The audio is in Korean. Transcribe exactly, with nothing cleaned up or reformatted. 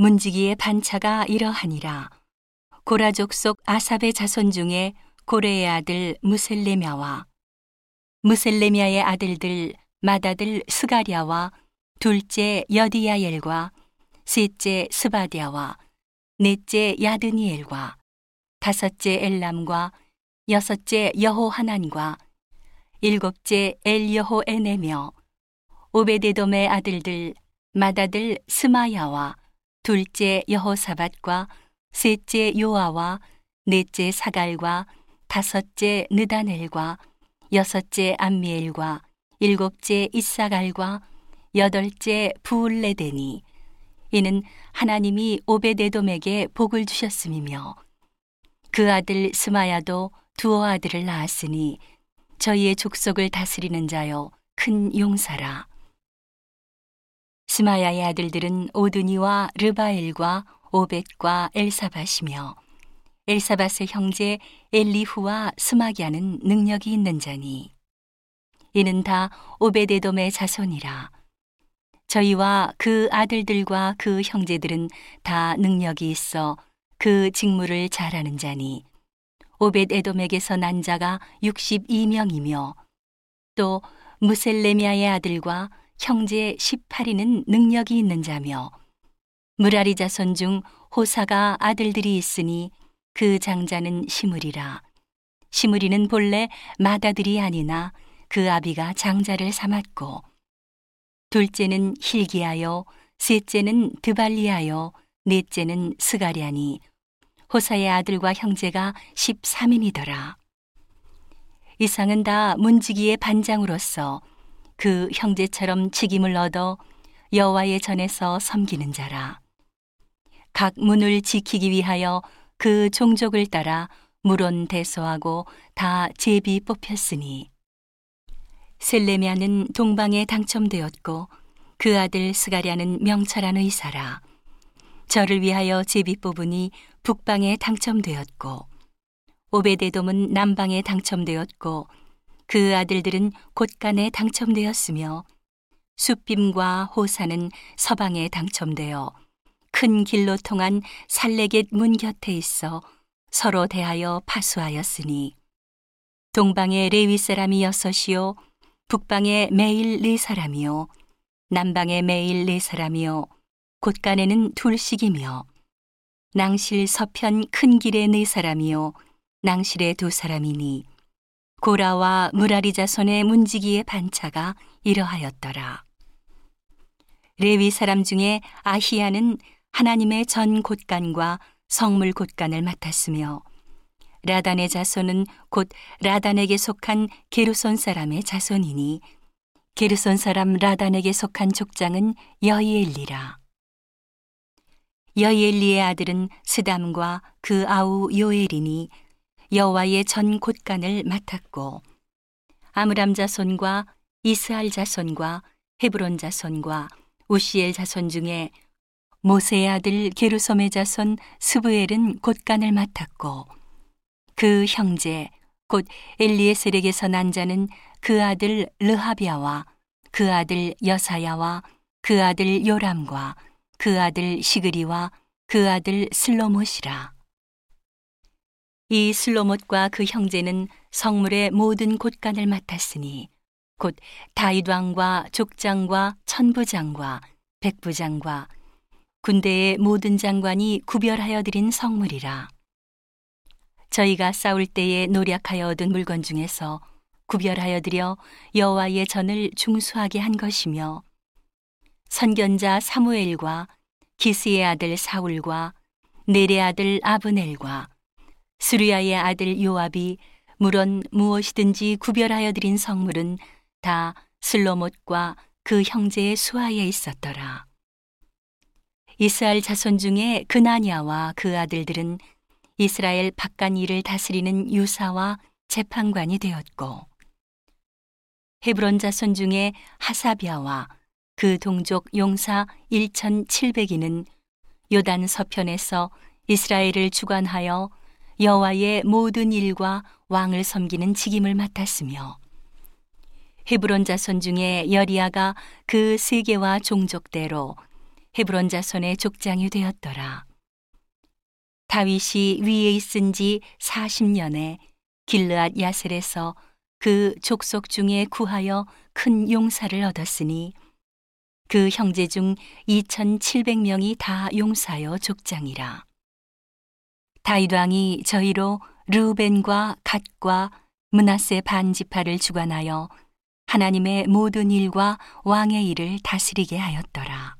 문지기의 반차가 이러하니라. 고라족 속 아삽의 자손 중에 고레의 아들 무셀레미아와 무셀레미아의 아들들 맏아들 스가랴와 둘째 여디야엘과 셋째 스바디아와 넷째 야드니엘과 다섯째 엘람과 여섯째 여호하난과 일곱째 엘여호에네며 오베데돔의 아들들 맏아들 스마야와 둘째 여호사밧과 셋째 요아와 넷째 사갈과 다섯째 느다넬과 여섯째 암미엘과 일곱째 이사갈과 여덟째 부울레데니. 이는 하나님이 오베데돔에게 복을 주셨음이며 그 아들 스마야도 두어 아들을 낳았으니 저희의 족속을 다스리는 자여 큰 용사라. 스마야의 아들들은 오드니와 르바엘과 오벳과 엘사밧이며 엘사밧의 형제 엘리후와 스마기아는 능력이 있는 자니 이는 다 오베데돔의 자손이라. 저희와 그 아들들과 그 형제들은 다 능력이 있어 그 직무를 잘하는 자니 오벳에돔에게서 난 자가 육십이 명이며 또 무셀레미아의 아들과 형제 십팔 인은 능력이 있는 자며 무라리 자손 중 호사가 아들들이 있으니 그 장자는 시므리라. 시므리는 본래 맏아들이 아니나 그 아비가 장자를 삼았고 둘째는 힐기하여 셋째는 드발리하여 넷째는 스가랴니 호사의 아들과 형제가 십삼 인이더라. 이상은 다 문지기의 반장으로서 그 형제처럼 직임을 얻어 여호와의 전에서 섬기는 자라. 각 문을 지키기 위하여 그 종족을 따라 물론 대소하고 다 제비 뽑혔으니 셀레미아는 동방에 당첨되었고 그 아들 스가랴는 명철한 의사라. 저를 위하여 제비 뽑으니 북방에 당첨되었고 오베데돔은 남방에 당첨되었고 그 아들들은 곳간에 당첨되었으며 숫빔과 호사는 서방에 당첨되어 큰 길로 통한 살레겟 문 곁에 있어 서로 대하여 파수하였으니 동방에 레위 사람이 여섯이요 북방에 매일 네 사람이요 남방에 매일 네 사람이요 곳간에는 둘씩이며 낭실 서편 큰 길에 네 사람이요 낭실에 두 사람이니 고라와 무라리 자손의 문지기의 반차가 이러하였더라. 레위 사람 중에 아히야는 하나님의 전 곳간과 성물 곳간을 맡았으며 라단의 자손은 곧 라단에게 속한 게르손 사람의 자손이니 게르손 사람 라단에게 속한 족장은 여이엘리라. 여이엘리의 아들은 스담과 그 아우 요엘이니 여호와의 전 곳간을 맡았고 아므람 자손과 이스할 자손과 헤브론 자손과 우시엘 자손 중에 모세의 아들 게르솜의 자손 스브엘은 곳간을 맡았고 그 형제 곧 엘리에셀에게서 난 자는 그 아들 르하비아와 그 아들 여사야와 그 아들 요람과 그 아들 시그리와 그 아들 슬로못이라. 이 슬로못과 그 형제는 성물의 모든 곳간을 맡았으니 곧 다윗왕과 족장과 천부장과 백부장과 군대의 모든 장관이 구별하여 드린 성물이라. 저희가 싸울 때에 노략하여 얻은 물건 중에서 구별하여 드려 여호와의 전을 중수하게 한 것이며 선견자 사무엘과 기스의 아들 사울과 넬의 아들 아브넬과 수리아의 아들 요압이 물론 무엇이든지 구별하여 드린 성물은 다 슬로못과 그 형제의 수하에 있었더라. 이스라엘 자손 중에 그나냐와 그 아들들은 이스라엘 바깥 일을 다스리는 유사와 재판관이 되었고 헤브론 자손 중에 하사비아와 그 동족 용사 천칠백 인은 요단 서편에서 이스라엘을 주관하여 여호와의 모든 일과 왕을 섬기는 직임을 맡았으며 헤브론 자손 중에 여리아가 그 세계와 종족대로 헤브론 자손의 족장이 되었더라. 다윗이 위에 있은 지 사십 년에 길르앗 야셀에서 그 족속 중에 구하여 큰 용사를 얻었으니 그 형제 중 이천칠백 명이 다 용사여 족장이라. 다윗 왕이 저희로 르우벤과 갓과 므낫세 반 지파를 주관하여 하나님의 모든 일과 왕의 일을 다스리게 하였더라.